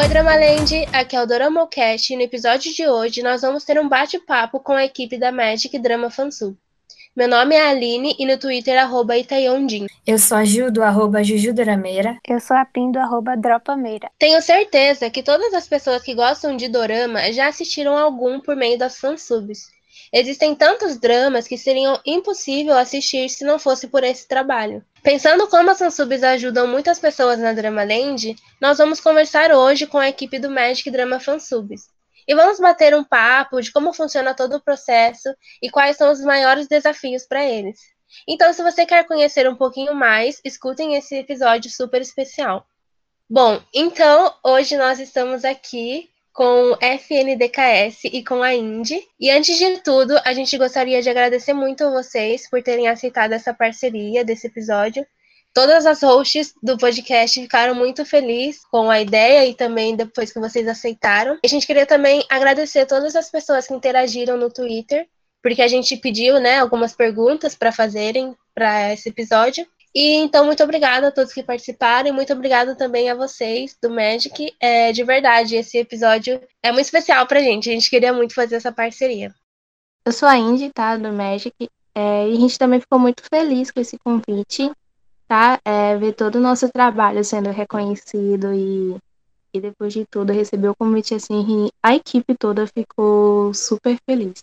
Oi, Dramaland! Aqui é o DoramoCast e no episódio de hoje nós vamos ter um bate-papo com a equipe da Magic Drama Fansub. Meu nome é Aline e no Twitter, @Itayondin. Eu sou a Ju, do @Jujudorameira. Eu sou a Pindo, @Dropameira. Tenho certeza que todas as pessoas que gostam de dorama já assistiram algum por meio das fansubs. Existem tantos dramas que seriam impossível assistir se não fosse por esse trabalho. Pensando como as fansubs ajudam muitas pessoas na Dramaland, nós vamos conversar hoje com a equipe do Magic Drama Fansubs. E vamos bater um papo de como funciona todo o processo e quais são os maiores desafios para eles. Então, se você quer conhecer um pouquinho mais, escutem esse episódio super especial. Bom, então, hoje nós estamos aqui com o FNDKS e com a Indy. E antes de tudo, a gente gostaria de agradecer muito a vocês por terem aceitado essa parceria desse episódio. Todas as hosts do podcast ficaram muito felizes com a ideia e também depois que vocês aceitaram. A gente queria também agradecer todas as pessoas que interagiram no Twitter, porque a gente pediu, algumas perguntas para fazerem para esse episódio. E então, muito obrigada a todos que participaram e muito obrigada também a vocês do Magic. De verdade, esse episódio é muito especial pra gente. A gente queria muito fazer essa parceria. Eu sou a Indy, do Magic. E a gente também ficou muito feliz com esse convite. Ver todo o nosso trabalho sendo reconhecido e depois de tudo receber o convite assim, e a equipe toda ficou super feliz.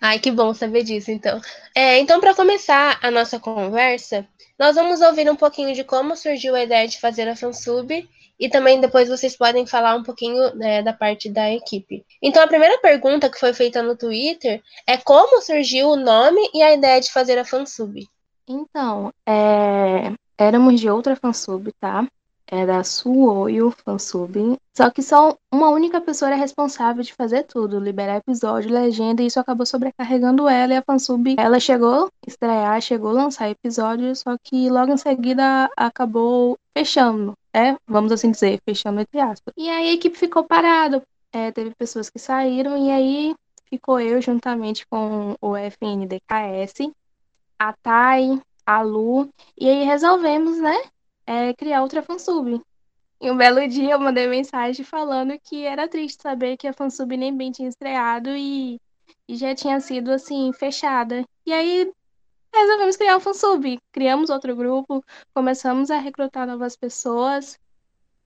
Ai, que bom saber disso, então. Então, para começar a nossa conversa, nós vamos ouvir um pouquinho de como surgiu a ideia de fazer a fansub e também depois vocês podem falar um pouquinho da parte da equipe. Então, a primeira pergunta que foi feita no Twitter é como surgiu o nome e a ideia de fazer a fansub. Então, éramos de outra fansub, da Suoi fansub, só que só uma única pessoa era responsável de fazer tudo, liberar episódio, legenda, e isso acabou sobrecarregando ela, e a fansub, ela chegou a estrear, chegou a lançar episódio, só que logo em seguida acabou fechando, vamos assim dizer, fechando entre aspas. E aí a equipe ficou parada, teve pessoas que saíram, e aí ficou eu juntamente com o FNDKS, a Thay, a Lu, e aí resolvemos, criar outra fansub. E um belo dia eu mandei mensagem falando que era triste saber que a fansub nem bem tinha estreado e já tinha sido, assim, fechada. E aí resolvemos criar o fansub, criamos outro grupo, começamos a recrutar novas pessoas,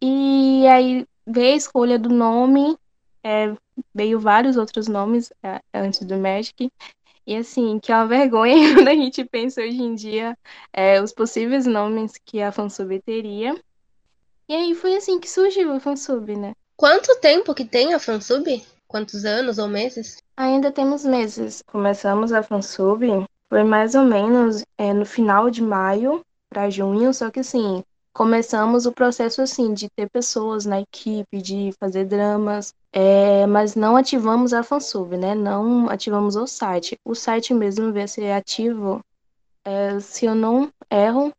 e aí veio a escolha do nome, veio vários outros nomes antes do Magic. E assim, que é uma vergonha quando a gente pensa hoje em dia os possíveis nomes que a fansub teria. E aí foi assim que surgiu a fansub, Quanto tempo que tem a fansub? Quantos anos ou meses? Ainda temos meses. Começamos a fansub, foi mais ou menos no final de maio para junho, só que assim, começamos o processo assim, de ter pessoas na equipe, de fazer dramas. Mas não ativamos a fansub, Não ativamos o site. O site mesmo veio a ser ativo, se eu não erro,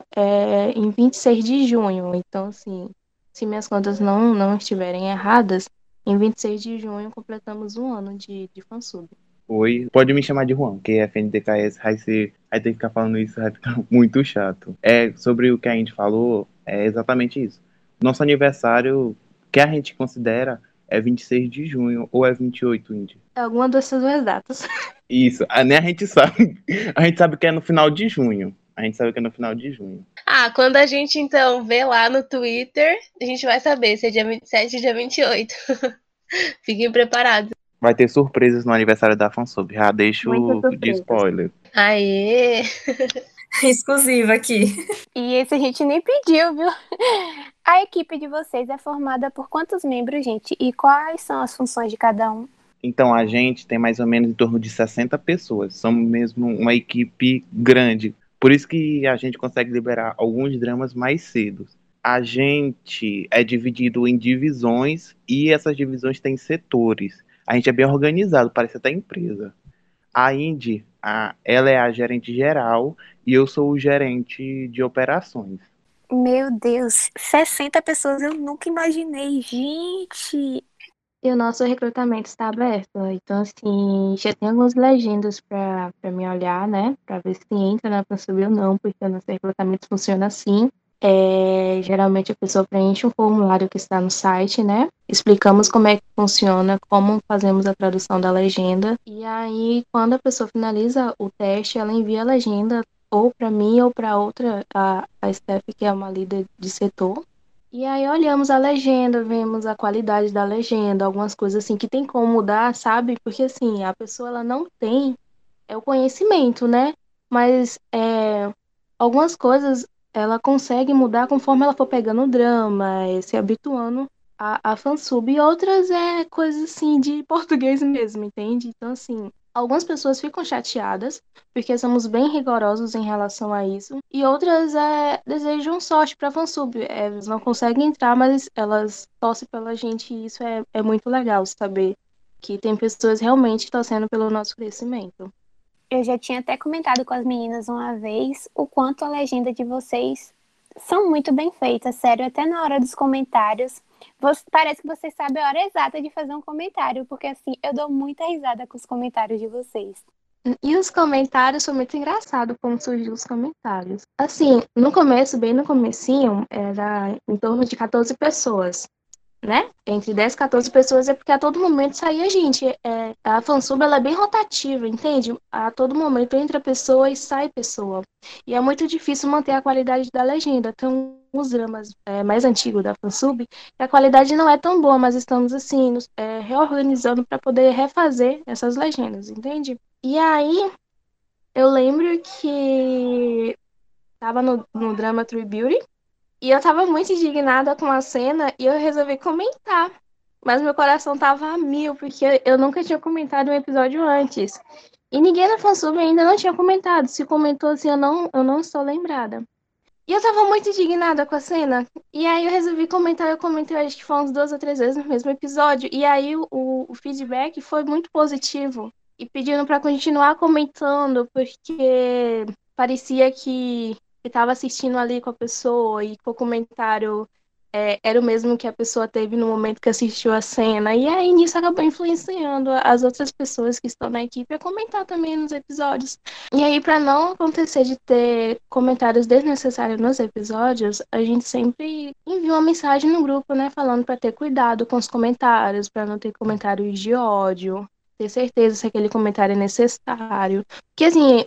em 26 de junho. Então, assim, se minhas contas não estiverem erradas, em 26 de junho completamos um ano de fansub. Oi, pode me chamar de Juan, que é FNDKS, aí tem que ficar falando isso, vai ficar muito chato. Sobre o que a gente falou, é exatamente isso. Nosso aniversário, que a gente considera... É 26 de junho ou é 28, Indy? É alguma dessas duas datas. Isso, nem a gente sabe. A gente sabe que é no final de junho. Quando a gente, então, vê lá no Twitter, a gente vai saber se é dia 27 ou dia 28. Fiquem preparados. Vai ter surpresas no aniversário da fansub. Já deixo de spoiler. Aê! Exclusiva aqui. E esse a gente nem pediu, viu? A equipe de vocês é formada por quantos membros, gente? E quais são as funções de cada um? Então, a gente tem mais ou menos em torno de 60 pessoas. Somos mesmo uma equipe grande. Por isso que a gente consegue liberar alguns dramas mais cedo. A gente é dividido em divisões e essas divisões têm setores. A gente é bem organizado, parece até empresa. A Indy, ela é a gerente geral e eu sou o gerente de operações. Meu Deus, 60 pessoas, eu nunca imaginei, gente! E o nosso recrutamento está aberto, então assim, já tem algumas legendas para me olhar, para ver se entra na fansub ou não, porque o nosso recrutamento funciona assim. Geralmente a pessoa preenche um formulário que está no site, né? Explicamos como é que funciona, como fazemos a tradução da legenda. E aí, quando a pessoa finaliza o teste, ela envia a legenda ou para mim ou para outra, a Steph, que é uma líder de setor. E aí olhamos a legenda, vemos a qualidade da legenda, algumas coisas assim que tem como mudar, sabe? Porque assim, a pessoa ela não tem o conhecimento, né? Mas algumas coisas ela consegue mudar conforme ela for pegando o drama, se habituando a fansub. E outras coisas assim de português mesmo, entende? Então assim, algumas pessoas ficam chateadas, porque somos bem rigorosos em relação a isso. E outras desejam sorte para fansub. Elas não conseguem entrar, mas elas torcem pela gente. E isso é muito legal saber que tem pessoas realmente torcendo pelo nosso crescimento. Eu já tinha até comentado com as meninas uma vez o quanto a legenda de vocês são muito bem feitas, sério, até na hora dos comentários. Parece que vocês sabem a hora exata de fazer um comentário, porque assim, eu dou muita risada com os comentários de vocês. E os comentários, foi muito engraçado como surgiu os comentários. Assim, no começo, bem no comecinho, era em torno de 14 pessoas. Né? Entre 10 e 14 pessoas é porque a todo momento saía gente. A fansub ela é bem rotativa, entende? A todo momento entra pessoa e sai pessoa. E é muito difícil manter a qualidade da legenda. Tem uns dramas mais antigos da fansub que a qualidade não é tão boa, mas estamos assim, reorganizando para poder refazer essas legendas, entende? E aí, eu lembro que estava no drama True Beauty. E eu tava muito indignada com a cena e eu resolvi comentar. Mas meu coração tava a mil, porque eu nunca tinha comentado um episódio antes. E ninguém na fansub ainda não tinha comentado. Se comentou assim, eu não estou lembrada. E eu tava muito indignada com a cena. E aí eu resolvi comentar, eu comentei acho que foi uns 2 ou 3 vezes no mesmo episódio. E aí o feedback foi muito positivo. E pedindo pra continuar comentando, porque parecia que... Eu estava assistindo ali com a pessoa e com o comentário era o mesmo que a pessoa teve no momento que assistiu a cena. E aí nisso acabou influenciando as outras pessoas que estão na equipe a comentar também nos episódios. E aí, para não acontecer de ter comentários desnecessários nos episódios, a gente sempre envia uma mensagem no grupo, né, falando para ter cuidado com os comentários, para não ter comentários de ódio, ter certeza se aquele comentário é necessário. Porque assim...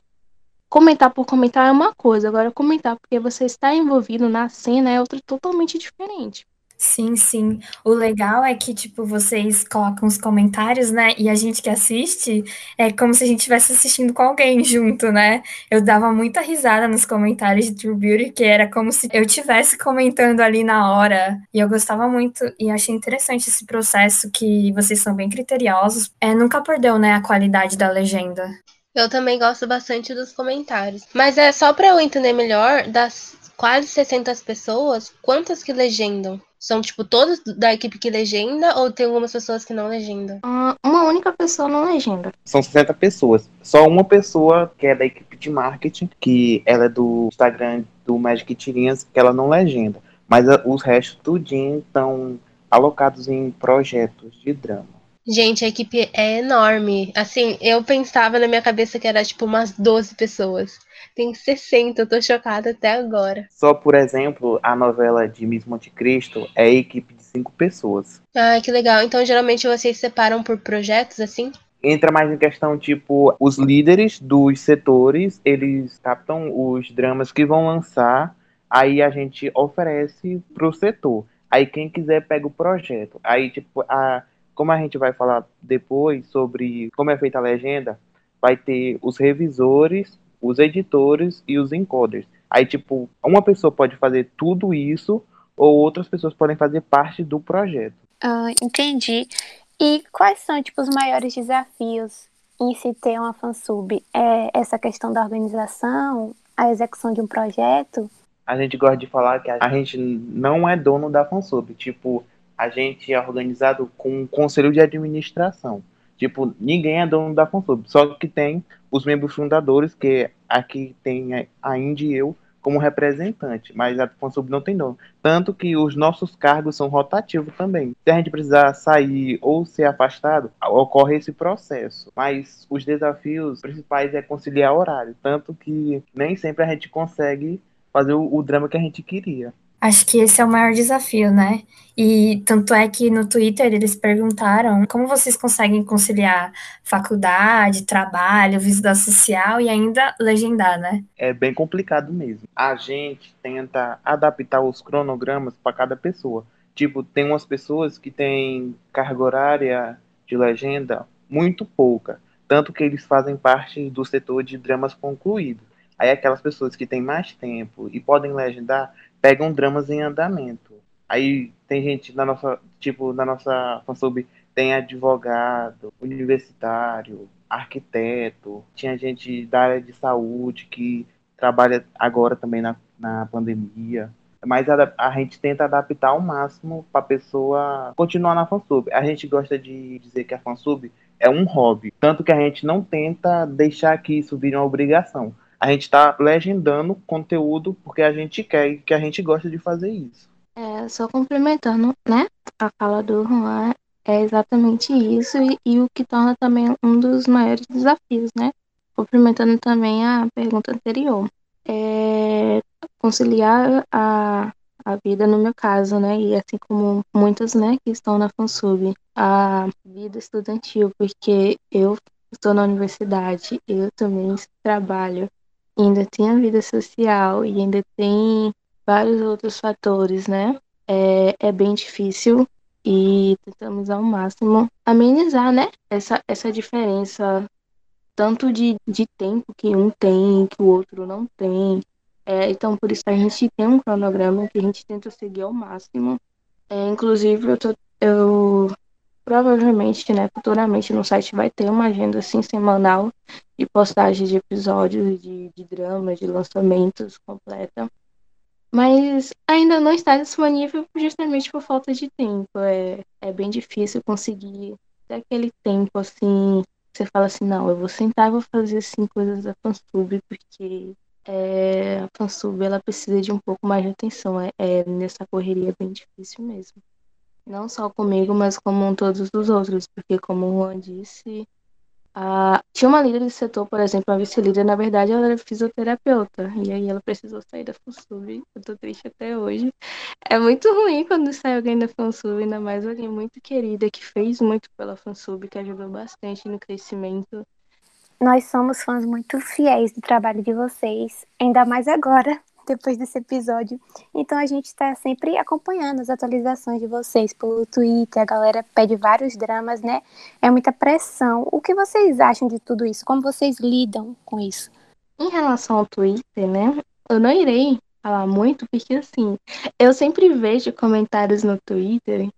Comentar por comentar é uma coisa, agora comentar porque você está envolvido na cena é outra totalmente diferente. Sim, sim. O legal é que, tipo, vocês colocam os comentários, né? E a gente que assiste, é como se a gente estivesse assistindo com alguém junto, né? Eu dava muita risada nos comentários de True Beauty, que era como se eu estivesse comentando ali na hora. E eu gostava muito, e achei interessante esse processo, que vocês são bem criteriosos. Nunca perdeu, né, a qualidade da legenda. Eu também gosto bastante dos comentários. Mas é só para eu entender melhor, das quase 60 pessoas, quantas que legendam? São, tipo, todas da equipe que legenda ou tem algumas pessoas que não legendam? Uma única pessoa não legenda. São 60 pessoas. Só uma pessoa que é da equipe de marketing, que ela é do Instagram do Magic Tirinhas, que ela não legenda. Mas os restos tudinho estão alocados em projetos de drama. Gente, a equipe é enorme. Assim, eu pensava na minha cabeça que era tipo umas 12 pessoas. Tem 60, eu tô chocada até agora. Só, por exemplo, a novela de Miss Monte Cristo é a equipe de 5 pessoas. Ah, que legal. Então, geralmente, vocês separam por projetos, assim? Entra mais em questão, tipo, os líderes dos setores, eles captam os dramas que vão lançar, aí a gente oferece pro setor. Aí quem quiser pega o projeto. Aí, tipo, como a gente vai falar depois sobre como é feita a legenda, vai ter os revisores, os editores e os encoders. Aí, tipo, uma pessoa pode fazer tudo isso ou outras pessoas podem fazer parte do projeto. Ah, entendi. E quais são, tipo, os maiores desafios em se ter uma fansub? É essa questão da organização, a execução de um projeto? A gente gosta de falar que a gente não é dono da fansub, tipo... A gente é organizado com um conselho de administração. Tipo, ninguém é dono da fansub. Só que tem os membros fundadores, que aqui tem a Indy e eu como representante. Mas a fansub não tem dono. Tanto que os nossos cargos são rotativos também. Se a gente precisar sair ou ser afastado, ocorre esse processo. Mas os desafios principais é conciliar horário. Tanto que nem sempre a gente consegue fazer o drama que a gente queria. Acho que esse é o maior desafio, né? E tanto é que no Twitter eles perguntaram como vocês conseguem conciliar faculdade, trabalho, vida social e ainda legendar, né? É bem complicado mesmo. A gente tenta adaptar os cronogramas para cada pessoa. Tipo, tem umas pessoas que têm carga horária de legenda muito pouca, tanto que eles fazem parte do setor de dramas concluídos. Aí aquelas pessoas que têm mais tempo e podem legendar pegam dramas em andamento. Aí tem gente na nossa, tipo, na nossa fansub, tem advogado, universitário, arquiteto, tinha gente da área de saúde que trabalha agora também na pandemia. Mas a gente tenta adaptar ao máximo para a pessoa continuar na fansub. A gente gosta de dizer que a fansub é um hobby, tanto que a gente não tenta deixar que isso vire uma obrigação. A gente está legendando conteúdo porque a gente quer e que a gente gosta de fazer isso. É, só complementando, né, a fala do Juan, é exatamente isso e o que torna também um dos maiores desafios, né? Complementando também a pergunta anterior. É conciliar a vida, no meu caso, né, e assim como muitas, né, que estão na fansub, a vida estudantil, porque eu estou na universidade, eu também trabalho. Ainda tem a vida social e ainda tem vários outros fatores, né? É bem difícil e tentamos ao máximo amenizar, né? Essa diferença tanto de tempo que um tem, que o outro não tem. Então, por isso, a gente tem um cronograma que a gente tenta seguir ao máximo. Inclusive, eu provavelmente, né, futuramente no site vai ter uma agenda assim semanal de postagem de episódios, de dramas, de lançamentos completa. Mas ainda não está disponível justamente por falta de tempo. É bem difícil conseguir ter aquele tempo assim. Você fala assim, não, eu vou sentar e vou fazer 5 coisas da fansub, porque a fansub ela precisa de um pouco mais de atenção. Nessa correria é bem difícil mesmo. Não só comigo, mas como todos os outros. Porque, como o Juan disse, tinha uma líder do setor, por exemplo, a vice-líder, na verdade, ela era fisioterapeuta. E aí ela precisou sair da fansub. Eu tô triste até hoje. É muito ruim quando sai alguém da fansub, ainda mais alguém muito querida, que fez muito pela fansub, que ajudou bastante no crescimento. Nós somos fãs muito fiéis do trabalho de vocês, ainda mais agora, depois desse episódio. Então a gente está sempre acompanhando as atualizações de vocês pelo Twitter. A galera pede vários dramas, né? É muita pressão. O que vocês acham de tudo isso? Como vocês lidam com isso? Em relação ao Twitter, né? Eu não irei falar muito, porque assim, eu sempre vejo comentários no Twitter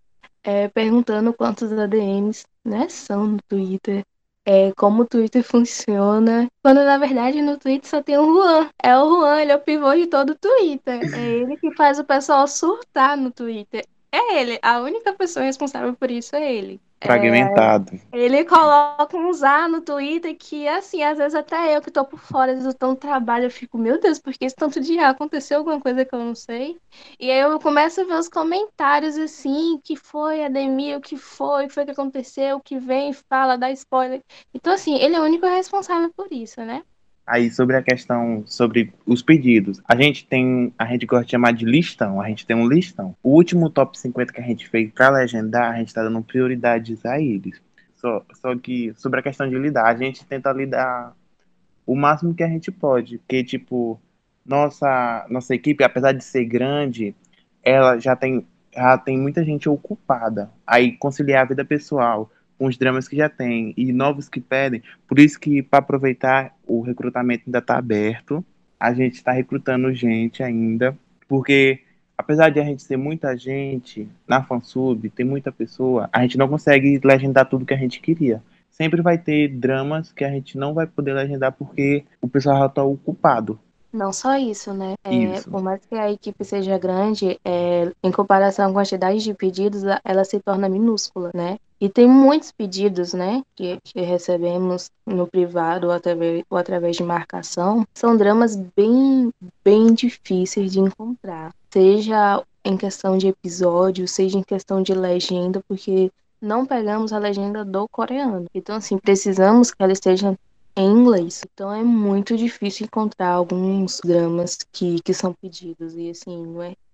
perguntando quantos ADMs, né, são no Twitter. Como o Twitter funciona, quando na verdade no Twitter só tem o Juan. É o Juan, ele é o pivô de todo o Twitter. É ele que faz o pessoal surtar no Twitter. É ele, a única pessoa responsável por isso é ele. Fragmentado. Ele coloca uns A no Twitter que, assim, às vezes até eu que tô por fora do tão trabalho, eu fico, meu Deus, por que esse tanto de A? Aconteceu alguma coisa que eu não sei? E aí eu começo a ver os comentários, assim, que foi, Ademir, o que foi que aconteceu, o que vem, fala, dá spoiler. Então, assim, ele é o único responsável por isso, né? Aí, sobre a questão, sobre os pedidos, a gente gosta de chamar de listão, a gente tem um listão. O último top 50 que a gente fez pra legendar, a gente tá dando prioridades a eles. Só que, sobre a questão de lidar, a gente tenta lidar o máximo que a gente pode, porque, tipo, nossa equipe, apesar de ser grande, ela já tem muita gente ocupada. Aí, conciliar a vida pessoal com os dramas que já tem e novos que pedem, por isso que, para aproveitar, o recrutamento ainda está aberto. A gente está recrutando gente ainda, porque apesar de a gente ser muita gente na fansub, tem muita pessoa, a gente não consegue legendar tudo que a gente queria. Sempre vai ter dramas que a gente não vai poder legendar porque o pessoal já está ocupado. Não só isso, né? Isso. Por mais que a equipe seja grande, em comparação com a quantidade de pedidos, ela se torna minúscula, né? E tem muitos pedidos, né, que recebemos no privado ou através de marcação. São dramas bem, bem difíceis de encontrar. Seja em questão de episódio, seja em questão de legenda, porque não pegamos a legenda do coreano. Então, assim, precisamos que ela esteja em inglês. Então é muito difícil encontrar alguns dramas que são pedidos. E assim,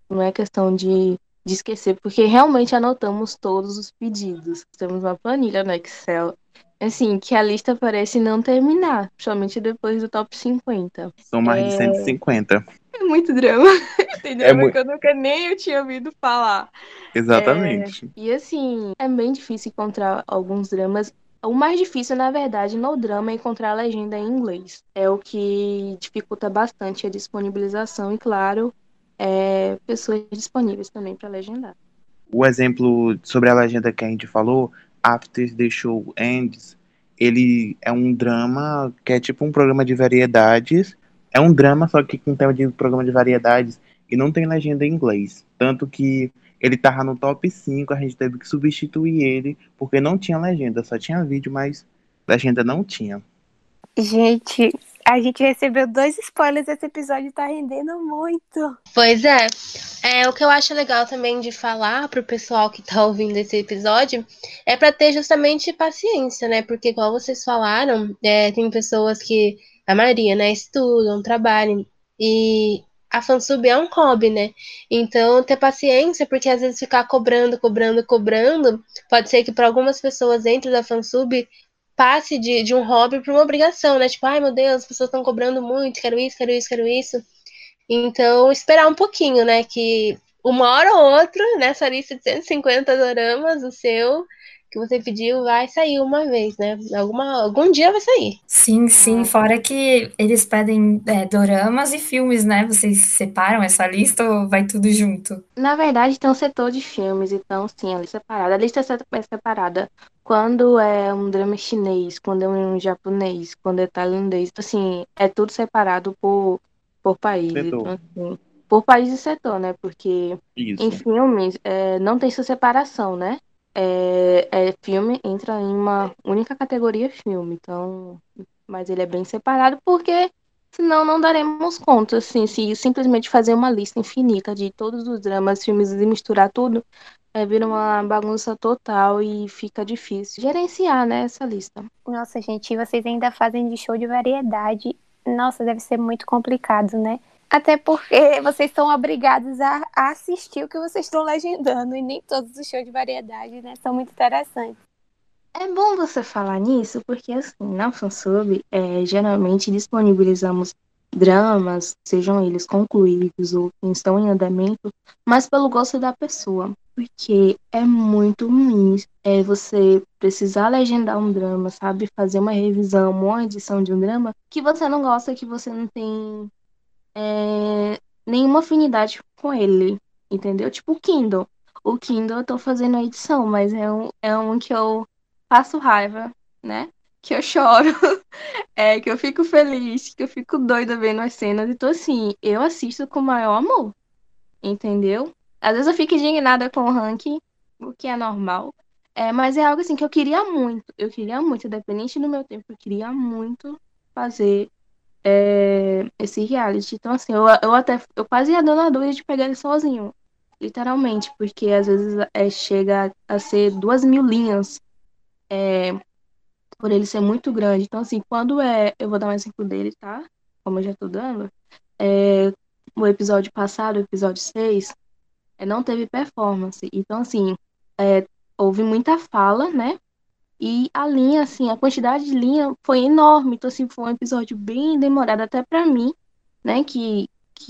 não é questão de esquecer, porque realmente anotamos todos os pedidos. Temos uma planilha no Excel, assim, que a lista parece não terminar, principalmente depois do top 50. São mais de 150. É muito drama, entendeu? Porque eu nunca nem eu tinha ouvido falar. Exatamente. E assim, é bem difícil encontrar alguns dramas. O mais difícil, na verdade, no drama é encontrar a legenda em inglês. É o que dificulta bastante a disponibilização e, claro, pessoas disponíveis também para legendar. O exemplo sobre a legenda que a gente falou, After the Show Ends, ele é um drama que é tipo um programa de variedades. É um drama, só que com tema de programa de variedades, e não tem legenda em inglês. Tanto que ele tava no top 5, a gente teve que substituir ele, porque não tinha legenda, só tinha vídeo, mas legenda não tinha. Gente, a gente recebeu 2 spoilers, esse episódio tá rendendo muito. Pois é. O que eu acho legal também de falar pro pessoal que tá ouvindo esse episódio é pra ter justamente paciência, né? Porque igual vocês falaram, tem pessoas que, a maioria, né, estudam, trabalham, e a fansub é um hobby, né? Então, ter paciência, porque às vezes ficar cobrando, pode ser que para algumas pessoas dentro da fansub passe de um hobby para uma obrigação, né? Tipo, ai meu Deus, as pessoas estão cobrando muito, quero isso. Então, esperar um pouquinho, né? Que uma hora ou outra, nessa lista de 150 doramas, o seu que você pediu vai sair uma vez, né? Algum dia vai sair. Sim. Fora que eles pedem doramas e filmes, né? Vocês separam essa lista ou vai tudo junto? Na verdade, tem um setor de filmes. Então, sim, ela é separada. A lista é separada. Quando é um drama chinês, quando é um japonês, quando é tailandês. Assim, é tudo separado por país. Então, assim, por país e setor, né? Porque em filmes não tem essa separação, né? Filme entra em uma única categoria filme, então, mas ele é bem separado porque senão não daremos conta, assim, se simplesmente fazer uma lista infinita de todos os dramas, filmes e misturar tudo, vira uma bagunça total e fica difícil gerenciar, né, essa lista. Nossa, gente, vocês ainda fazem de show de variedade, nossa, deve ser muito complicado, né? Até porque vocês são obrigados a assistir o que vocês estão legendando. E nem todos os shows de variedade, né, são muito interessantes. É bom você falar nisso, porque assim, na Fansub, geralmente disponibilizamos dramas, sejam eles concluídos ou que estão em andamento, mas pelo gosto da pessoa. Porque é muito ruim você precisar legendar um drama, sabe? Fazer uma revisão, uma edição de um drama que você não gosta, que você não tem nenhuma afinidade com ele, entendeu? Tipo o Kindle. O Kindle eu tô fazendo a edição, mas é um que eu passo raiva, né? Que eu choro, que eu fico feliz, que eu fico doida vendo as cenas. Então, assim, eu assisto com o maior amor, entendeu? Às vezes eu fico indignada com o ranking, o que é normal. Mas é algo assim que eu queria muito. Eu queria muito, independente do meu tempo, eu queria muito fazer esse reality. Então, assim, eu quase ia dando a dúvida de pegar ele sozinho, literalmente, porque às vezes chega a ser 2.000 linhas por ele ser muito grande. Então, assim, quando eu vou dar um exemplo dele, tá? Como eu já tô dando, o episódio passado, o episódio 6, não teve performance. Então, assim, houve muita fala, né? E a linha, assim, a quantidade de linha foi enorme. Então, assim, foi um episódio bem demorado até pra mim, né? Que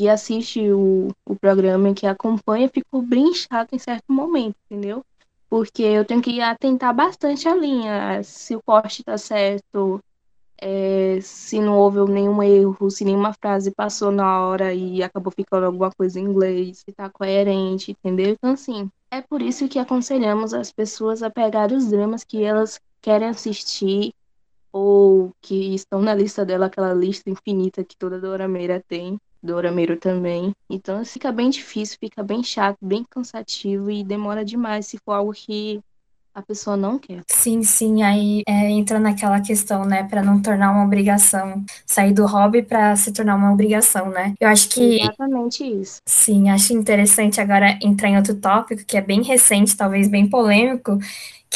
assiste o programa, que acompanha, ficou bem chato em certo momento, entendeu? Porque eu tenho que atentar bastante a linha. Se o corte tá certo, se não houve nenhum erro, se nenhuma frase passou na hora e acabou ficando alguma coisa em inglês, se tá coerente, entendeu? Então, assim, é por isso que aconselhamos as pessoas a pegar os dramas que elas querem assistir ou que estão na lista dela, aquela lista infinita que toda Dorameira tem, Dorameiro também. Então fica bem difícil, fica bem chato, bem cansativo e demora demais se for algo que a pessoa não quer. Sim, aí entra naquela questão, né, pra não tornar uma obrigação, sair do hobby pra se tornar uma obrigação, né? Eu acho que... Exatamente isso. Sim, acho interessante agora entrar em outro tópico que é bem recente, talvez bem polêmico,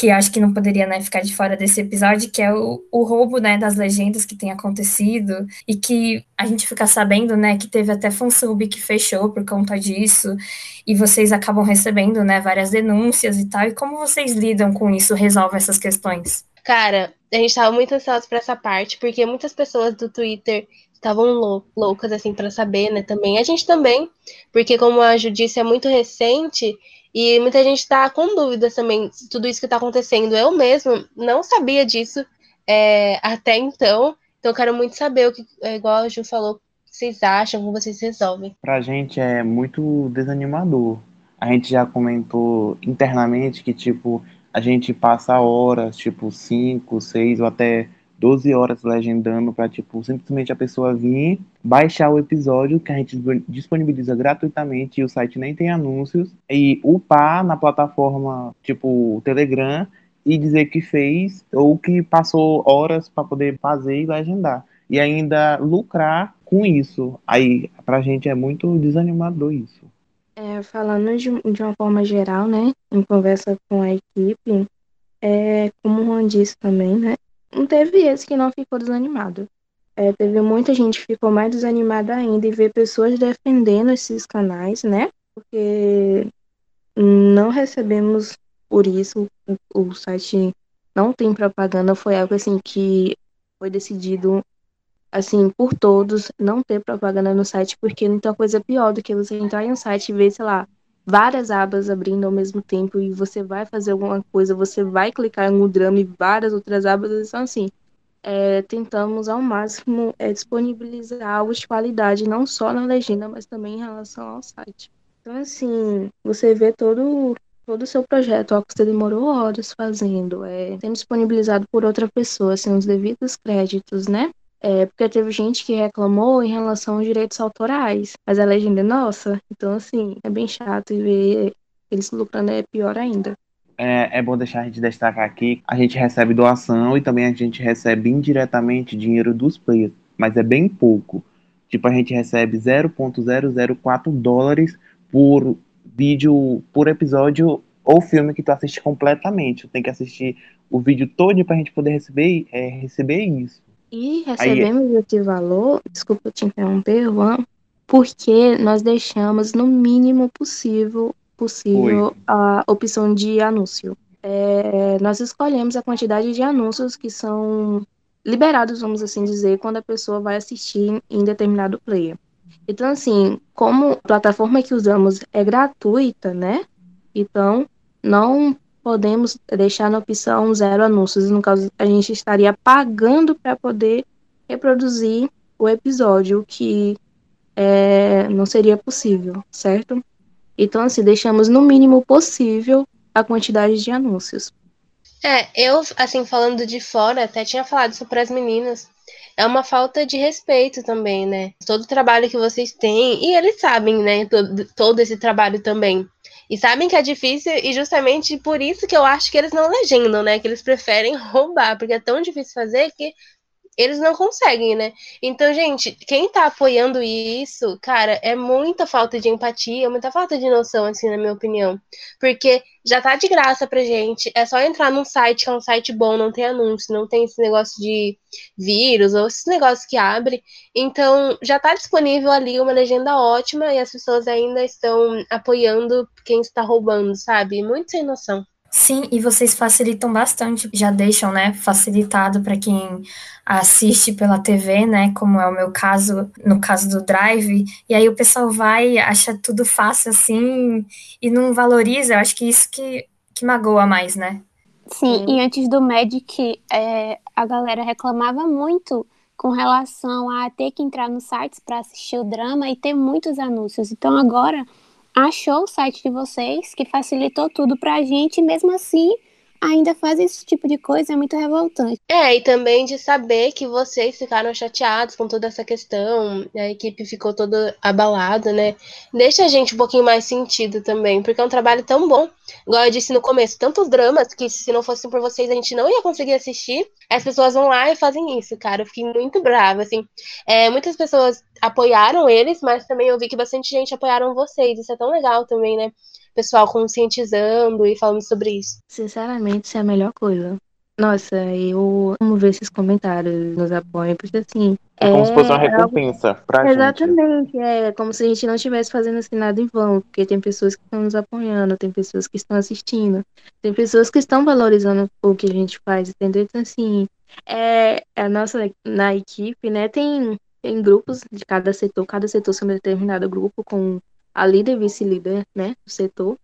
que acho que não poderia, né, ficar de fora desse episódio, que é o roubo, né, das legendas que tem acontecido e que a gente fica sabendo, né, que teve até fansub que fechou por conta disso e vocês acabam recebendo, né, várias denúncias e tal. E como vocês lidam com isso, resolvem essas questões? Cara, a gente tava muito ansioso pra essa parte, porque muitas pessoas do Twitter estavam loucas, assim, pra saber, né, também. A gente também, porque como a Ju disse, é muito recente. E muita gente tá com dúvidas também de tudo isso que tá acontecendo. Eu mesma não sabia disso até então. Então eu quero muito saber o que, igual a Ju falou, o que vocês acham, como vocês resolvem. Pra gente é muito desanimador. A gente já comentou internamente que, tipo, a gente passa horas, tipo, 5, 6 ou até 12 horas legendando pra, tipo, simplesmente a pessoa vir baixar o episódio que a gente disponibiliza gratuitamente e o site nem tem anúncios e upar na plataforma, tipo, Telegram e dizer que fez ou que passou horas pra poder fazer e legendar. E ainda lucrar com isso. Aí, pra gente é muito desanimador isso. Falando de uma forma geral, né, em conversa com a equipe, como o Juan disse também, né, não teve esse que não ficou desanimado. Teve muita gente que ficou mais desanimada ainda e ver pessoas defendendo esses canais, né? Porque não recebemos por isso, o site não tem propaganda, foi algo assim que foi decidido assim por todos, não ter propaganda no site, porque não tem uma coisa pior do que você entrar em um site e ver, sei lá, várias abas abrindo ao mesmo tempo e você vai fazer alguma coisa, você vai clicar em um drama e várias outras abas. Então, assim, tentamos ao máximo disponibilizar algo de qualidade, não só na legenda, mas também em relação ao site. Então, assim, você vê todo o seu projeto, ó, que você demorou horas fazendo, sendo disponibilizado por outra pessoa, assim, os devidos créditos, né? Porque teve gente que reclamou em relação aos direitos autorais, mas a legenda é nossa, então, assim, é bem chato e ver eles lucrando é pior ainda. É bom deixar a gente destacar aqui, a gente recebe doação e também a gente recebe indiretamente dinheiro dos players, mas é bem pouco. Tipo, a gente recebe 0,004 dólares por vídeo, por episódio ou filme que tu assiste completamente. Tu tem que assistir o vídeo todo pra gente poder receber isso. E recebemos esse valor, desculpa eu te interromper, Juan, porque nós deixamos no mínimo possível a opção de anúncio. Nós escolhemos a quantidade de anúncios que são liberados, vamos assim dizer, quando a pessoa vai assistir em determinado player. Então, assim, como a plataforma que usamos é gratuita, né? Então, não podemos deixar na opção 0 anúncios. No caso, a gente estaria pagando para poder reproduzir o episódio, o que não seria possível, certo? Então, assim, deixamos no mínimo possível a quantidade de anúncios. Eu, assim, falando de fora, até tinha falado isso para as meninas, é uma falta de respeito também, né? Todo o trabalho que vocês têm, e eles sabem, né, todo esse trabalho também. E sabem que é difícil, e justamente por isso que eu acho que eles não legendam, né? Que eles preferem roubar, porque é tão difícil fazer que eles não conseguem, né? Então, gente, quem tá apoiando isso, cara, é muita falta de empatia, muita falta de noção, assim, na minha opinião. Porque já tá de graça pra gente, é só entrar num site que é um site bom, não tem anúncio, não tem esse negócio de vírus ou esses negócios que abre. Então, já tá disponível ali uma legenda ótima e as pessoas ainda estão apoiando quem está roubando, sabe? Muito sem noção. Sim, e vocês facilitam bastante, já deixam, né, facilitado para quem assiste pela TV, né, como é o meu caso, no caso do Drive, e aí o pessoal vai, acha tudo fácil assim, e não valoriza. Eu acho que isso que magoa mais, né. Sim, e antes do Magic, a galera reclamava muito com relação a ter que entrar nos sites para assistir o drama e ter muitos anúncios, então agora achou o site de vocês, que facilitou tudo pra gente, e mesmo assim ainda fazem esse tipo de coisa, é muito revoltante. E também de saber que vocês ficaram chateados com toda essa questão, a equipe ficou toda abalada, né? Deixa a gente um pouquinho mais sentido também, porque é um trabalho tão bom, igual eu disse no começo, tantos dramas que se não fossem por vocês a gente não ia conseguir assistir, as pessoas vão lá e fazem isso, cara, eu fiquei muito brava, assim. Muitas pessoas apoiaram eles, mas também eu vi que bastante gente apoiaram vocês, isso é tão legal também, né? pessoal conscientizando e falando sobre isso. Sinceramente, isso é a melhor coisa. Nossa, eu amo ver esses comentários, nos apoiem, porque assim... É como se fosse uma recompensa pra gente. Exatamente, é como se a gente não estivesse fazendo assim nada em vão, porque tem pessoas que estão nos apoiando, tem pessoas que estão assistindo, tem pessoas que estão valorizando o que a gente faz, entendeu? Então assim, a nossa, na equipe, né, tem grupos de cada setor tem um determinado grupo com a líder e vice-líder, né, do setor.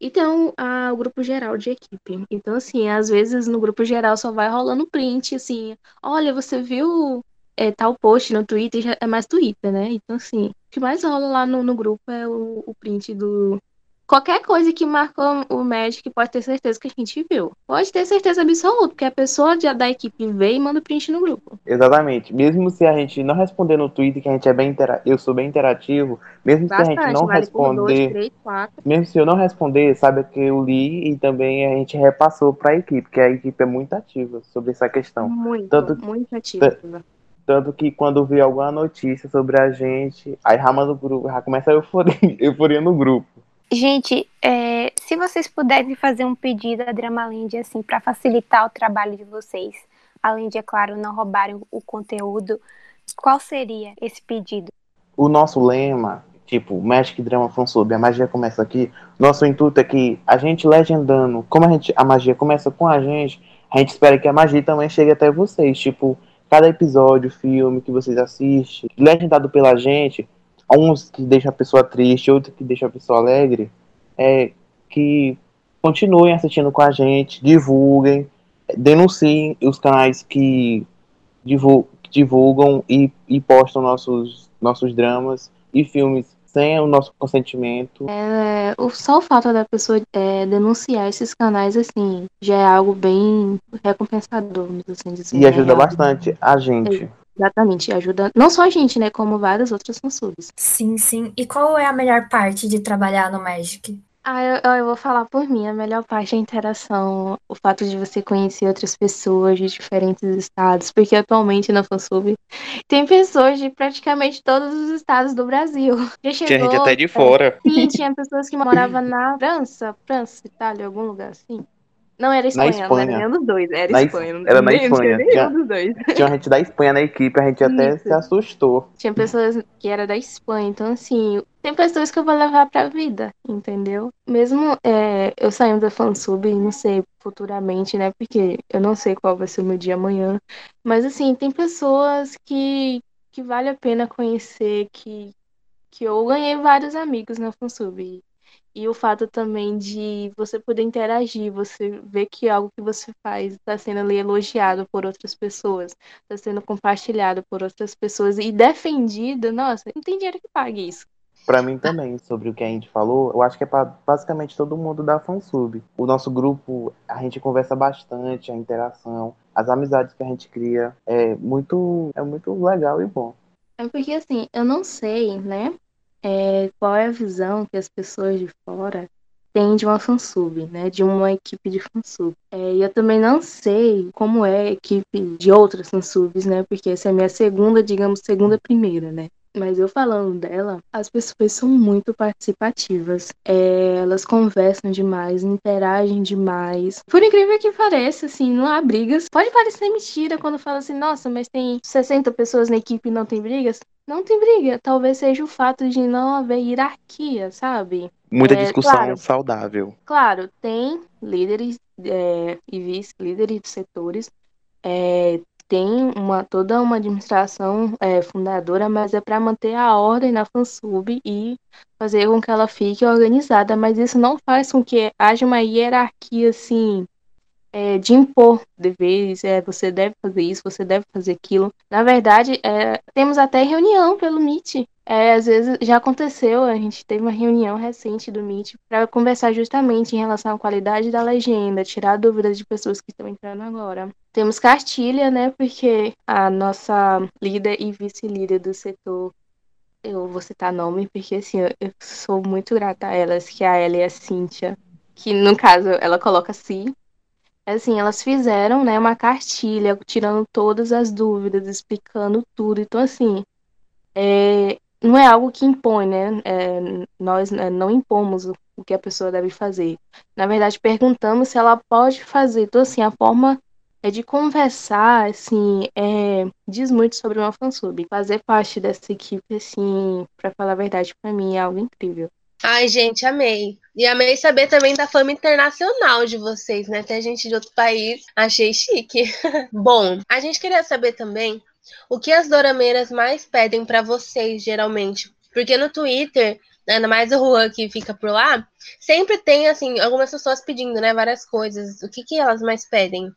Então, o grupo geral de equipe. Então, assim, às vezes no grupo geral só vai rolando print, assim, olha, você viu tal post no Twitter, já é mais Twitter, né? Então, assim, o que mais rola lá no grupo é o print do... Qualquer coisa que marcou o Magic pode ter certeza que a gente viu. Pode ter certeza absoluta, porque a pessoa da equipe vê e manda print no grupo. Exatamente. Mesmo se a gente não responder no Twitter, que a gente eu sou bem interativo, mesmo bastante, se a gente não responder... 2, 3, 4. Mesmo se eu não responder, sabe que eu li e também a gente repassou para a equipe, que a equipe é muito ativa sobre essa questão. Muito ativa. Tanto que quando vi alguma notícia sobre a gente, aí já manda o grupo, já começa a euforia no grupo. Gente, se vocês puderem fazer um pedido à Dramaland, assim, para facilitar o trabalho de vocês, além de, é claro, não roubarem o conteúdo, qual seria esse pedido? O nosso lema, tipo, Magic Drama Fansub, a magia começa aqui. Nosso intuito é que a gente legendando, como a magia começa com a gente espera que a magia também chegue até vocês. Tipo, cada episódio, filme que vocês assistem, legendado pela gente... Uns que deixam a pessoa triste, outros que deixam a pessoa alegre, que continuem assistindo com a gente, divulguem, denunciem os canais que divulgam e postam nossos dramas e filmes sem o nosso consentimento. Só o fato da pessoa denunciar esses canais, assim, já é algo bem recompensador, assim dizer. E ajuda bastante a gente. Exatamente, ajuda não só a gente, né, como várias outras fansubs. Sim, sim. E qual é a melhor parte de trabalhar no Magic? Eu vou falar por mim. A melhor parte é a interação, o fato de você conhecer outras pessoas de diferentes estados, porque atualmente na fansub tem pessoas de praticamente todos os estados do Brasil. Já chegou, tinha gente até de fora. Sim, tinha pessoas que moravam na França, Itália, algum lugar assim. Não, era Espanha, Espanha. Não era nenhum dos dois, era Espanha. Era na Espanha. Tinha gente da Espanha na equipe, a gente até se assustou. Tinha pessoas que eram da Espanha, então assim, tem pessoas que eu vou levar pra vida, entendeu? Mesmo eu saindo da fansub, não sei, futuramente, né, porque eu não sei qual vai ser o meu dia amanhã, mas assim, tem pessoas que vale a pena conhecer, que eu ganhei vários amigos na fansub. E o fato também de você poder interagir, você ver que algo que você faz está sendo ali elogiado por outras pessoas, está sendo compartilhado por outras pessoas e defendido, nossa, não tem dinheiro que pague isso. Pra mim também, sobre o que a gente falou, eu acho que é pra basicamente todo mundo da fansub. O nosso grupo, a gente conversa bastante, a interação, as amizades que a gente cria, é muito legal e bom. É porque assim, eu não sei, né? Qual é a visão que as pessoas de fora têm de uma fansub, né? De uma equipe de fansub. E eu também não sei como é a equipe de outras fansubs, né? Porque essa é a minha segunda primeira, né? Mas eu falando dela, as pessoas são muito participativas. Elas conversam demais, interagem demais. Por incrível que pareça, assim, não há brigas. Pode parecer mentira quando fala assim, nossa, mas tem 60 pessoas na equipe e não tem brigas? Não tem briga. Talvez seja o fato de não haver hierarquia, sabe? Muita discussão claro, saudável. Claro, tem líderes e vice-líderes de setores, tem toda uma administração fundadora, mas é para manter a ordem na fansub e fazer com que ela fique organizada, mas isso não faz com que haja uma hierarquia assim de impor deveres, você deve fazer isso, você deve fazer aquilo. Na verdade, temos até reunião pelo Meet. Às vezes já aconteceu, a gente teve uma reunião recente do Meet para conversar justamente em relação à qualidade da legenda, tirar dúvidas de pessoas que estão entrando agora. Temos cartilha, né, porque a nossa líder e vice-líder do setor, eu vou citar nome, porque assim, eu sou muito grata a elas, que a Ela e a Cíntia, que no caso ela coloca si. Assim, elas fizeram, né, uma cartilha, tirando todas as dúvidas, explicando tudo. Então, assim, não é algo que impõe, né? Nós não impomos o que a pessoa deve fazer. Na verdade, perguntamos se ela pode fazer. Então, assim, a forma de conversar, assim, diz muito sobre uma fansub. Fazer parte dessa equipe, assim, pra falar a verdade, pra mim é algo incrível. Ai, gente, amei. E amei saber também da fama internacional de vocês, né? Tem gente de outro país. Achei chique. Bom, a gente queria saber também o que as dorameiras mais pedem pra vocês, geralmente. Porque no Twitter, ainda mais o Juan que fica por lá, sempre tem, assim, algumas pessoas pedindo, né, várias coisas. O que elas mais pedem?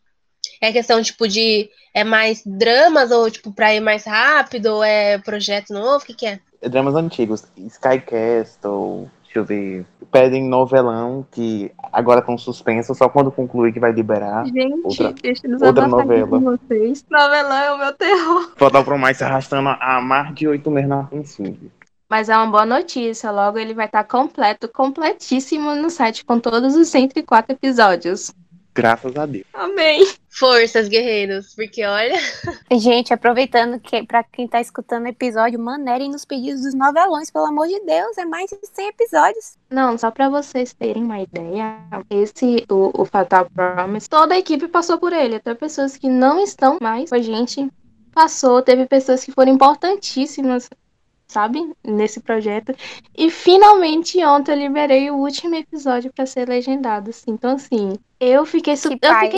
É questão, tipo, de... É mais dramas ou, tipo, pra ir mais rápido? Ou é projeto novo? O que é? Dramas antigos. Skycast ou... Deixa eu ver. Pedem novelão, que agora estão suspensos, só quando concluir que vai liberar. Gente, deixa eu outra novela. Vocês. Novelão é o meu terror. Fatal Promise arrastando há mais de 8 meses na Fansub. Mas é uma boa notícia, logo ele vai estar completo, completíssimo no site com todos os 104 episódios. Graças a Deus. Amém. Forças, guerreiros, porque olha... Gente, aproveitando que pra quem tá escutando o episódio, manerem nos pedidos dos novelões, pelo amor de Deus, é mais de 100 episódios. Não, só pra vocês terem uma ideia, o Fatal Promise, toda a equipe passou por ele, até pessoas que não estão mais com a gente, passou, teve pessoas que foram importantíssimas, sabe, nesse projeto. E finalmente ontem eu liberei o último episódio pra ser legendado, assim. Então, assim, eu fiquei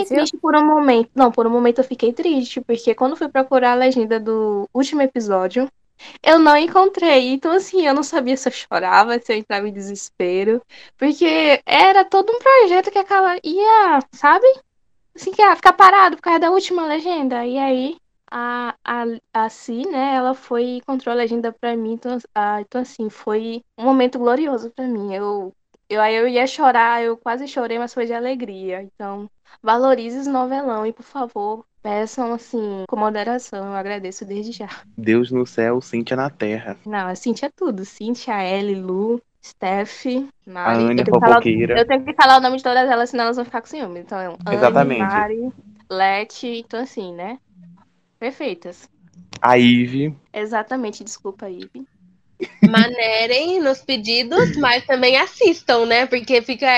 triste por um momento. Não, por um momento eu fiquei triste, porque quando fui procurar a legenda do último episódio, eu não encontrei. Então, assim, eu não sabia se eu chorava, se eu entrava em desespero, porque era todo um projeto que aquela ia, sabe? Assim, que ia ficar parado por causa da última legenda. E aí... A Si, né, ela foi e encontrou a legenda pra mim, então assim, foi um momento glorioso pra mim, eu ia chorar, eu quase chorei, mas foi de alegria, então valorize os novelão e por favor, peçam assim, com moderação, eu agradeço desde já. Deus no céu, Cíntia na terra. Não, a Cíntia é tudo, Cíntia, Ellie, Lu, Steph, Mari, eu tenho que falar o nome de todas elas, senão elas vão ficar com ciúme, então Anny, Mari, Lete, então assim, né. Perfeitas. A Ive. Exatamente, desculpa, Ive. Manerem nos pedidos, mas também assistam, né? Porque fica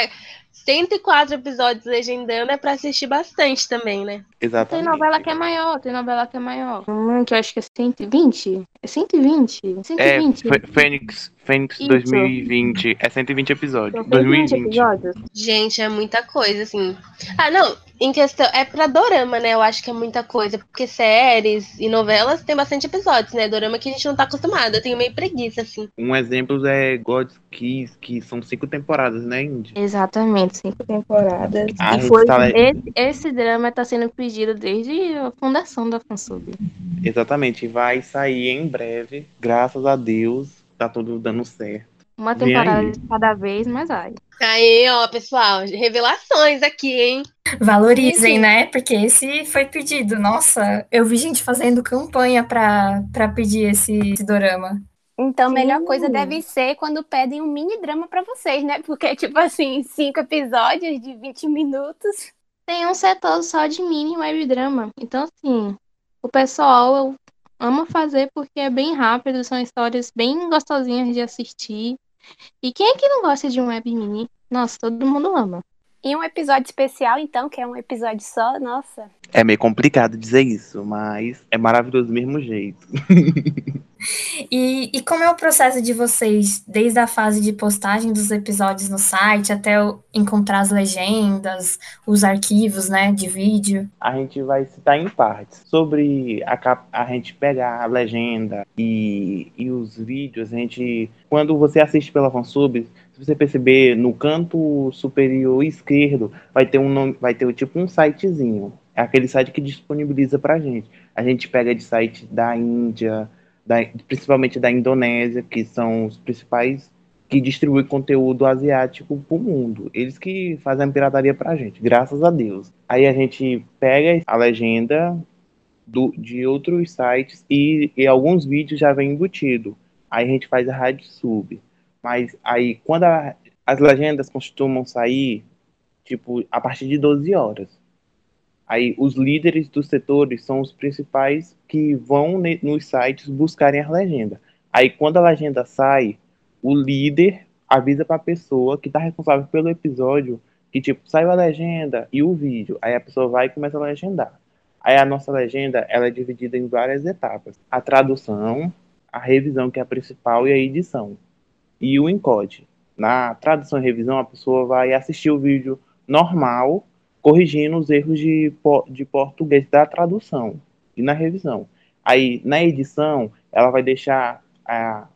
104 episódios legendando, é pra assistir bastante também, né? Exatamente. Tem novela que é maior, que eu acho que é 120? É 120? 120. É, Fênix 2020. É 120 episódios. Então, 2020 episódios. Gente, é muita coisa, assim. Ah, não. Em questão, é pra dorama, né? Eu acho que é muita coisa, porque séries e novelas tem bastante episódios, né? Dorama que a gente não tá acostumado, eu tenho meio preguiça, assim. Um exemplo é God's Kiss, que são 5 temporadas, né, Indy? Exatamente, 5 temporadas. Ah, e foi esse drama tá sendo pedido desde a fundação da Fansub. Exatamente, vai sair em breve, graças a Deus, tá tudo dando certo. Uma temporada de cada vez, mas vai. Aí, ó, pessoal, revelações aqui, hein? Valorizem, né? Porque esse foi pedido. Nossa, eu vi gente fazendo campanha pra pedir esse dorama. Então, a melhor coisa deve ser quando pedem um mini drama pra vocês, né? Porque, tipo assim, 5 episódios de 20 minutos. Tem um setor só de mini web drama. Então, assim, o pessoal... Eu amo fazer porque é bem rápido, são histórias bem gostosinhas de assistir. E quem é que não gosta de um web mini? Nossa, todo mundo ama. E um episódio especial, então, que é um episódio só, nossa. É meio complicado dizer isso, mas é maravilhoso do mesmo jeito. E como é o processo de vocês, desde a fase de postagem dos episódios no site, até encontrar as legendas, os arquivos, né, de vídeo? A gente vai citar em partes. Sobre a gente pegar a legenda e os vídeos, a gente... Quando você assiste pela Fansub, se você perceber, no canto superior esquerdo, vai ter um nome, vai ter tipo um sitezinho. É aquele site que disponibiliza pra gente. A gente pega de site da Índia... principalmente da Indonésia, que são os principais que distribuem conteúdo asiático pro mundo. Eles que fazem a pirataria pra gente, graças a Deus. Aí a gente pega a legenda de outros sites e alguns vídeos já vem embutido. Aí a gente faz a rádio sub. Mas aí, quando as legendas costumam sair, tipo, a partir de 12 horas. Aí os líderes dos setores são os principais que vão nos sites buscarem a legenda. Aí quando a legenda sai, o líder avisa pra pessoa que tá responsável pelo episódio que, tipo, saiu a legenda e o vídeo. Aí a pessoa vai e começa a legendar. Aí a nossa legenda, ela é dividida em várias etapas. A tradução, a revisão, que é a principal, e a edição. E o encode. Na tradução e revisão, a pessoa vai assistir o vídeo normal, corrigindo os erros de português da tradução e na revisão. Aí, na edição, ela vai deixar a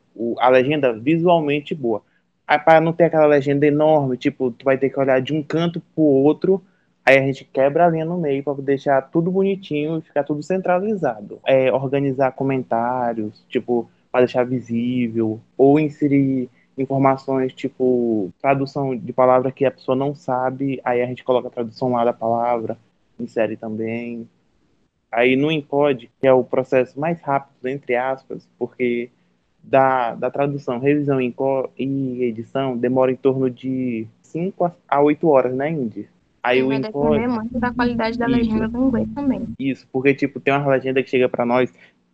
legenda visualmente boa. Aí, para não ter aquela legenda enorme, tipo, tu vai ter que olhar de um canto pro outro. Aí a gente quebra a linha no meio para deixar tudo bonitinho e ficar tudo centralizado. É, organizar comentários, tipo, para deixar visível. Ou inserir informações, tipo, tradução de palavra que a pessoa não sabe. Aí a gente coloca a tradução lá da palavra, insere também. Aí no encode, que é o processo mais rápido, entre aspas, porque da tradução, revisão e edição demora em torno de 5 a 8 horas, né, Indy? Aí o encode... depender muito da qualidade da legenda do inglês também. Isso, porque tipo, tem uma legenda que chega pra nós,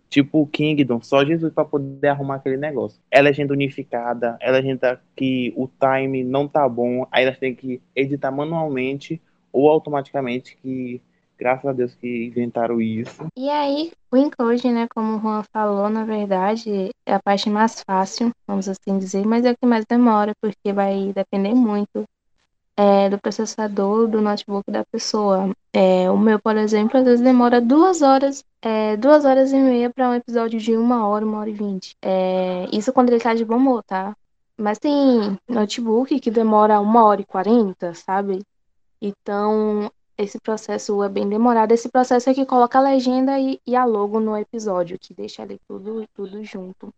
tipo o Kingdom, só Jesus pra poder arrumar aquele negócio. É legenda unificada, é legenda que o time não tá bom, aí elas têm que editar manualmente ou automaticamente, que... graças a Deus que inventaram isso. E aí, o encode, né, como o Juan falou, na verdade, é a parte mais fácil, vamos assim dizer, mas é o que mais demora, porque vai depender muito do processador, do notebook da pessoa. O meu, por exemplo, às vezes demora 2 horas, 2 horas e meia para um episódio de 1 hora, 1 hora e 20. Isso quando ele tá de bom humor, tá? Mas tem notebook que demora 1 hora e 40, sabe? Então... esse processo é bem demorado. Esse processo é que coloca a legenda e a logo no episódio, que deixa ali tudo junto.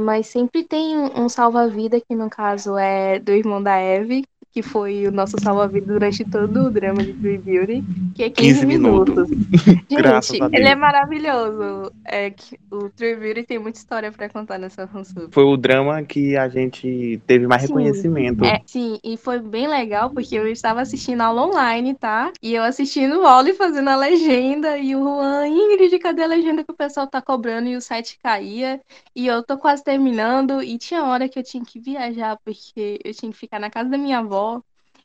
Mas sempre tem um salva-vida, que no caso é do irmão da Ive, que foi o nosso salva-vida durante todo o drama de True Beauty, que é 15 minutos. Gente, ele é maravilhoso. O True Beauty tem muita história pra contar nessa fansub. Foi o drama que a gente teve mais reconhecimento. Sim, e foi bem legal, porque eu estava assistindo aula online, tá? E eu assistindo aula e fazendo a legenda, e o Juan, Ingrid, cadê a legenda que o pessoal tá cobrando? E o site caía, e eu tô quase terminando, e tinha hora que eu tinha que viajar, porque eu tinha que ficar na casa da minha avó.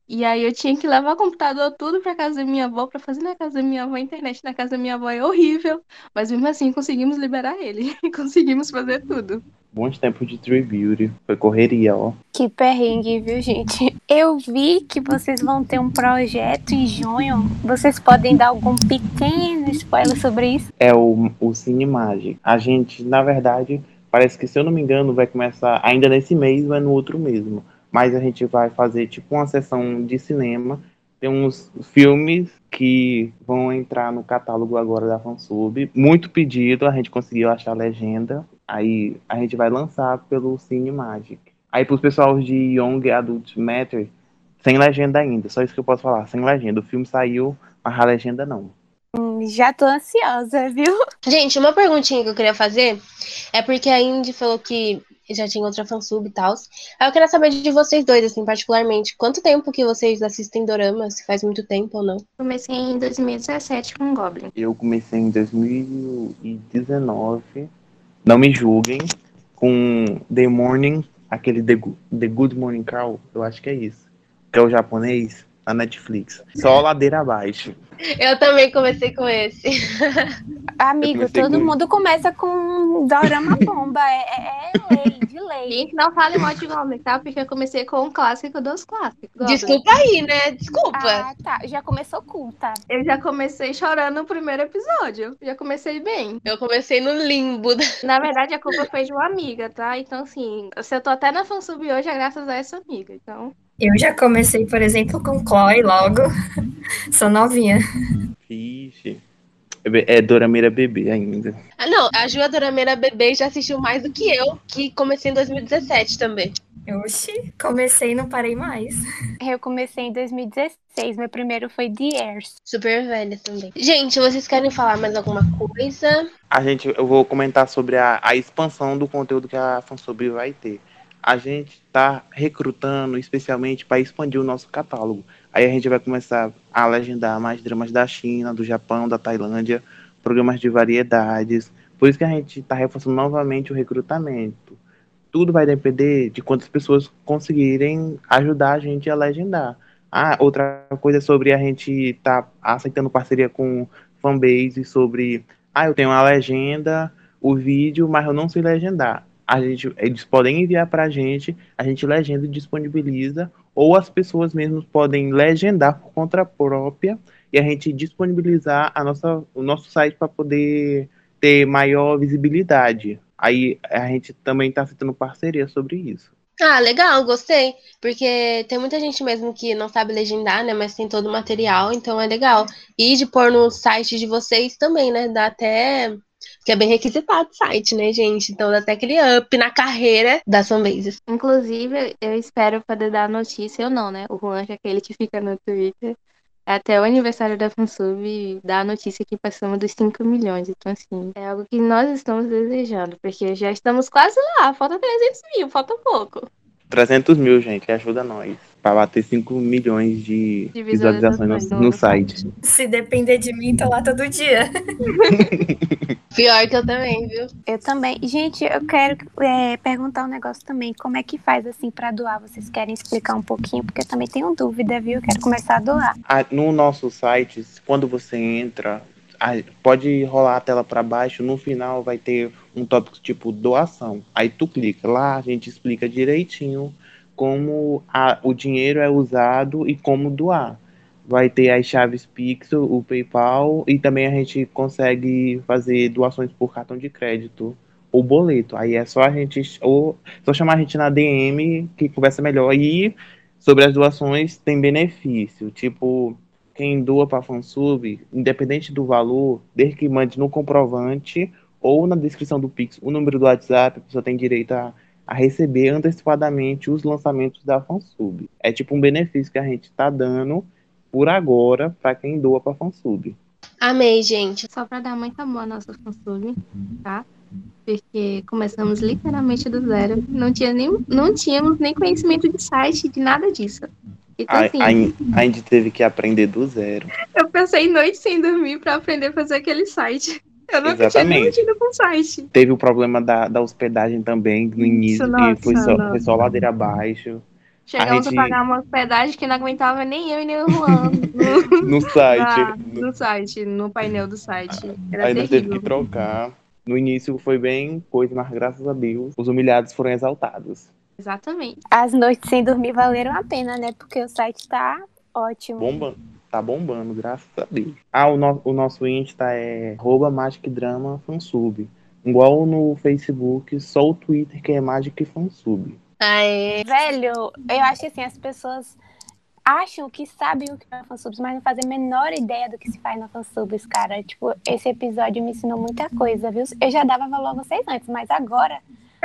E aí eu tinha que levar o computador tudo pra casa da minha avó, pra fazer na casa da minha avó. A internet na casa da minha avó é horrível, mas mesmo assim conseguimos liberar ele. Conseguimos fazer tudo. Bons tempos de True Beauty, foi correria, ó. Que perrengue, viu, gente? Eu vi que vocês vão ter um projeto em junho. Vocês podem dar algum pequeno spoiler sobre isso? É o Cine Magic. A gente, na verdade, parece que, se eu não me engano, vai começar ainda nesse mês, mas no outro mesmo. Mas a gente vai fazer tipo uma sessão de cinema. Tem uns filmes que vão entrar no catálogo agora da Fansub. Muito pedido, a gente conseguiu achar a legenda. Aí a gente vai lançar pelo Cine Magic. Aí pros pessoal de Young Adult Matter, sem legenda ainda. Só isso que eu posso falar, sem legenda. O filme saiu, mas a legenda não. Já tô ansiosa, viu? Gente, uma perguntinha que eu queria fazer é porque a Indy falou que já tinha outra fansub e tal. Aí eu queria saber de vocês dois, assim, particularmente. Quanto tempo que vocês assistem dorama? Se faz muito tempo ou não? Comecei em 2017 com Goblin. Eu comecei em 2019, não me julguem, com The Morning, aquele The Good Morning Call, eu acho que é isso. Que é o japonês, na Netflix. Só ladeira abaixo. Eu também comecei com esse. Amigo, todo mundo começa com dorama bomba. É lei, de lei. Gente, não fale mal de Goblin, tá? Porque eu comecei com um clássico dos clássicos. Goblin. Desculpa aí, né? Desculpa. Ah, tá. Já começou culta. Eu já comecei chorando no primeiro episódio. Já comecei bem. Eu comecei no limbo. Na verdade, a culpa foi de uma amiga, tá? Então, assim, se eu tô até na fansub hoje, é graças a essa amiga, então... Eu já comecei, por exemplo, com Chloe logo. Sou novinha. Vixe. É Dorameira bebê ainda. Ah, não. A Ju é Dorameira bebê e já assistiu mais do que eu, que comecei em 2017 também. Oxi. Comecei e não parei mais. Eu comecei em 2016. Meu primeiro foi The Heirs. Super velha também. Gente, vocês querem falar mais alguma coisa? Eu vou comentar sobre a expansão do conteúdo que a Fansub vai ter. A gente tá recrutando especialmente para expandir o nosso catálogo. Aí a gente vai começar a legendar mais dramas da China, do Japão, da Tailândia, programas de variedades. Por isso que a gente tá reforçando novamente o recrutamento. tudo vai depender de quantas pessoas conseguirem ajudar a gente a legendar. Ah, outra coisa é sobre a gente tá aceitando parceria com fanbase sobre, ah, eu tenho a legenda, o vídeo, mas eu não sei legendar. A gente, eles podem enviar pra gente, a gente legenda e disponibiliza, ou as pessoas mesmas podem legendar por conta própria e a gente disponibilizar a nossa, o nosso site para poder ter maior visibilidade. Aí a gente também tá aceitando parceria sobre isso. Ah, legal, gostei, porque tem muita gente mesmo que não sabe legendar, né, mas tem todo o material, então é legal. E de pôr no site de vocês também, né, dá até, porque é bem requisitado o site, né, gente, então dá até aquele up na carreira das fanbases. Inclusive, eu espero poder dar notícia, eu não, né, o Juan, que é aquele que fica no Twitter, até o aniversário da Fansub, dá a notícia que passamos dos 5 milhões. Então, assim, é algo que nós estamos desejando, porque já estamos quase lá. Falta 300 mil, falta pouco. 300 mil, gente, ajuda nós. Pra bater 5 milhões de visualizações no site. Se depender de mim, tô lá todo dia. Pior que eu também, viu? Eu também. Gente, eu quero perguntar um negócio também. Como é que faz, assim, pra doar? Vocês querem explicar um pouquinho? Porque eu também tenho dúvida, viu? Eu quero começar a doar. No nosso site, quando você entra, pode rolar a tela pra baixo. No final vai ter um tópico tipo doação. Aí tu clica lá, a gente explica direitinho como o dinheiro é usado e como doar. Vai ter as chaves Pix, o PayPal, e também a gente consegue fazer doações por cartão de crédito ou boleto. Aí é só a gente, ou só chamar a gente na DM que conversa melhor. E sobre as doações tem benefício, tipo, quem doa para a Fansub, independente do valor, desde que mande no comprovante ou na descrição do Pix o número do WhatsApp, a pessoa tem direito a receber antecipadamente os lançamentos da Fansub. É tipo um benefício que a gente tá dando por agora, para quem doa para Fansub. Amei, gente. Só para dar muito amor à nossa Fansub, tá? Porque começamos literalmente do zero. Não tínhamos nem conhecimento de site, de nada disso. Então, assim, a gente teve que aprender do zero. Eu passei noite sem dormir para aprender a fazer aquele site. Eu nunca tinha metido com o site. Teve o problema da hospedagem também, no início. Foi só ladeira abaixo. Chegamos a pagar uma hospedagem que não aguentava nem eu e nem o Juan. No site. No site, no painel do site. Era terrível. Aí teve que trocar. No início foi bem coisa, mas graças a Deus, os humilhados foram exaltados. Exatamente. As noites sem dormir valeram a pena, né? Porque o site tá ótimo. Bombando. Tá bombando, graças a Deus. Ah, o nosso Insta é @MagicDramaFansub. Igual no Facebook, só o Twitter que é Magic Fansub. Aê. Velho, eu acho que assim, as pessoas acham que sabem o que é fansubs, mas não fazem a menor ideia do que se faz na fansubs, cara. Tipo, esse episódio me ensinou muita coisa, viu? Eu já dava valor a vocês antes, mas agora...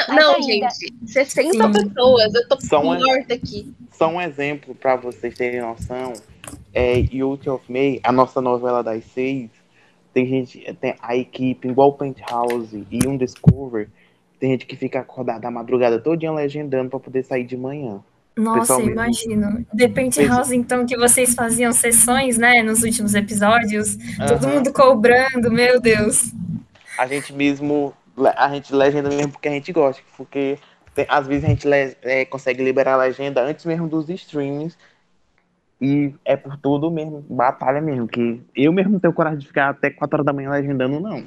Não, ainda... gente, 60 pessoas, eu tô morta aqui. Só um exemplo pra vocês terem noção, Youth of May, a nossa novela das 6, tem a equipe igual o Penthouse e um Discover. Tem gente que fica acordada a madrugada todinha legendando pra poder sair de manhã. Nossa, imagino. The Penthouse, então, que vocês faziam sessões, né, nos últimos episódios. Uhum. Todo mundo cobrando, meu Deus. A gente legenda mesmo porque a gente gosta. Porque às vezes a gente consegue liberar a legenda antes mesmo dos streams. E é por tudo mesmo, batalha mesmo, que eu mesmo não tenho coragem de ficar até 4 horas da manhã legendando, não.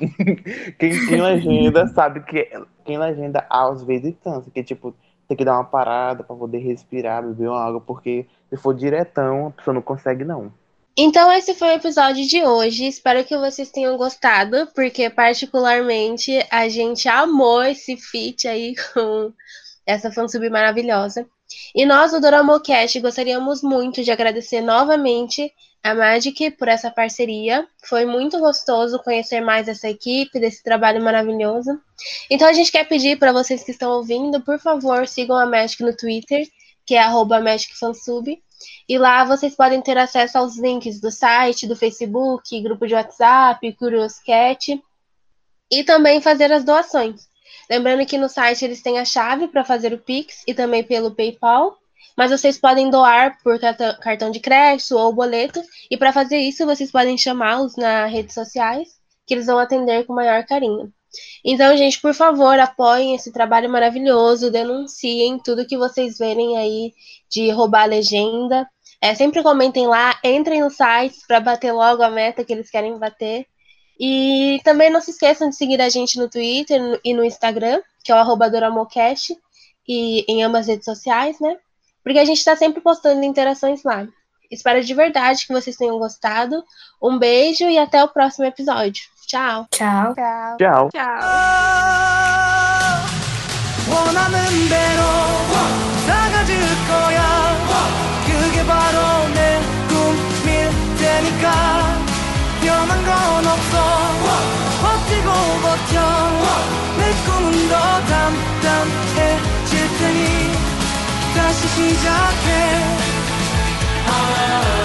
Quem legenda sabe que... Quem legenda às vezes cansa, que tipo, tem que dar uma parada pra poder respirar, beber uma água, porque se for diretão, a pessoa não consegue, não. Então esse foi o episódio de hoje, espero que vocês tenham gostado, porque particularmente a gente amou esse feat aí com essa fansub maravilhosa. E nós, do DoramoCast, gostaríamos muito de agradecer novamente a Magic por essa parceria. Foi muito gostoso conhecer mais essa equipe, desse trabalho maravilhoso. Então a gente quer pedir para vocês que estão ouvindo, por favor, sigam a Magic no Twitter, que é @MagicFansub. E lá vocês podem ter acesso aos links do site, do Facebook, grupo de WhatsApp, Curioscat, e também fazer as doações. Lembrando que no site eles têm a chave para fazer o Pix e também pelo PayPal, mas vocês podem doar por cartão de crédito ou boleto, e para fazer isso vocês podem chamá-los nas redes sociais, que eles vão atender com o maior carinho. Então, gente, por favor, apoiem esse trabalho maravilhoso, denunciem tudo que vocês verem aí de roubar a legenda. Sempre comentem lá, entrem nos sites para bater logo a meta que eles querem bater. E também não se esqueçam de seguir a gente no Twitter e no Instagram, que é o @DoramoCast, e em ambas as redes sociais, né? Porque a gente está sempre postando interações lá. Espero de verdade que vocês tenham gostado. Um beijo e até o próximo episódio. Tchau. Tchau. Tchau. Tchau. Tchau. 시작해